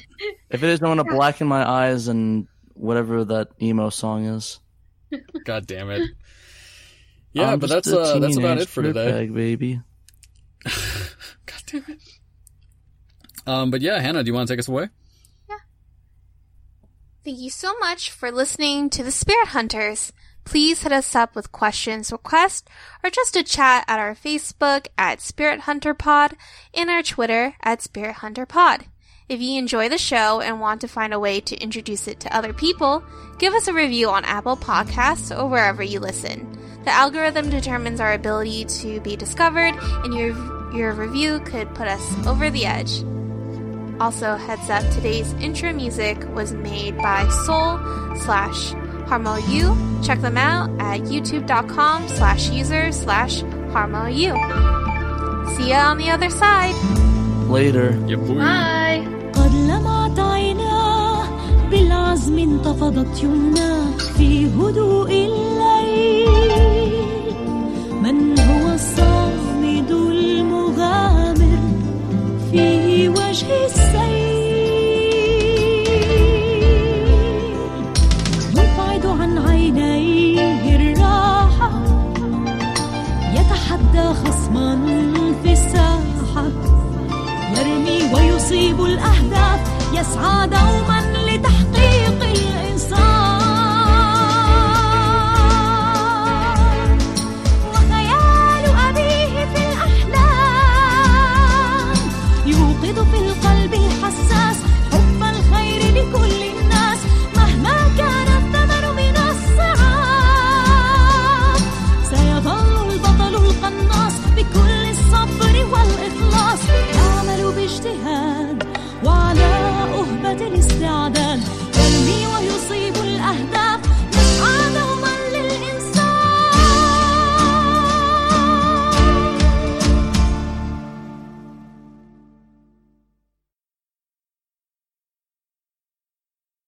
want to blacken my eyes and whatever that emo song is. God damn it. Yeah, but that's about it for today. Bag, baby. God damn it. But yeah, Hannah, do you want to take us away? Yeah. Thank you so much for listening to the Spirit Hunters. Please hit us up with questions, requests, or just a chat at our Facebook at Spirit Hunter Pod and our Twitter at Spirit Hunter Pod. If you enjoy the show and want to find a way to introduce it to other people, give us a review on Apple Podcasts or wherever you listen. The algorithm determines our ability to be discovered, and your review could put us over the edge. Also, heads up, today's intro music was made by Soul/HarmoU. Check them out at youtube.com/user/HarmoU. See ya on the other side. Later. Bye. انتفضت يمنى في هدوء الليل. من هو الصامد المغامر في وجه السيل؟ مبعد عن عينيه الراحة يتحدى خصما في الساحة يرمي ويصيب الأهداف يسعى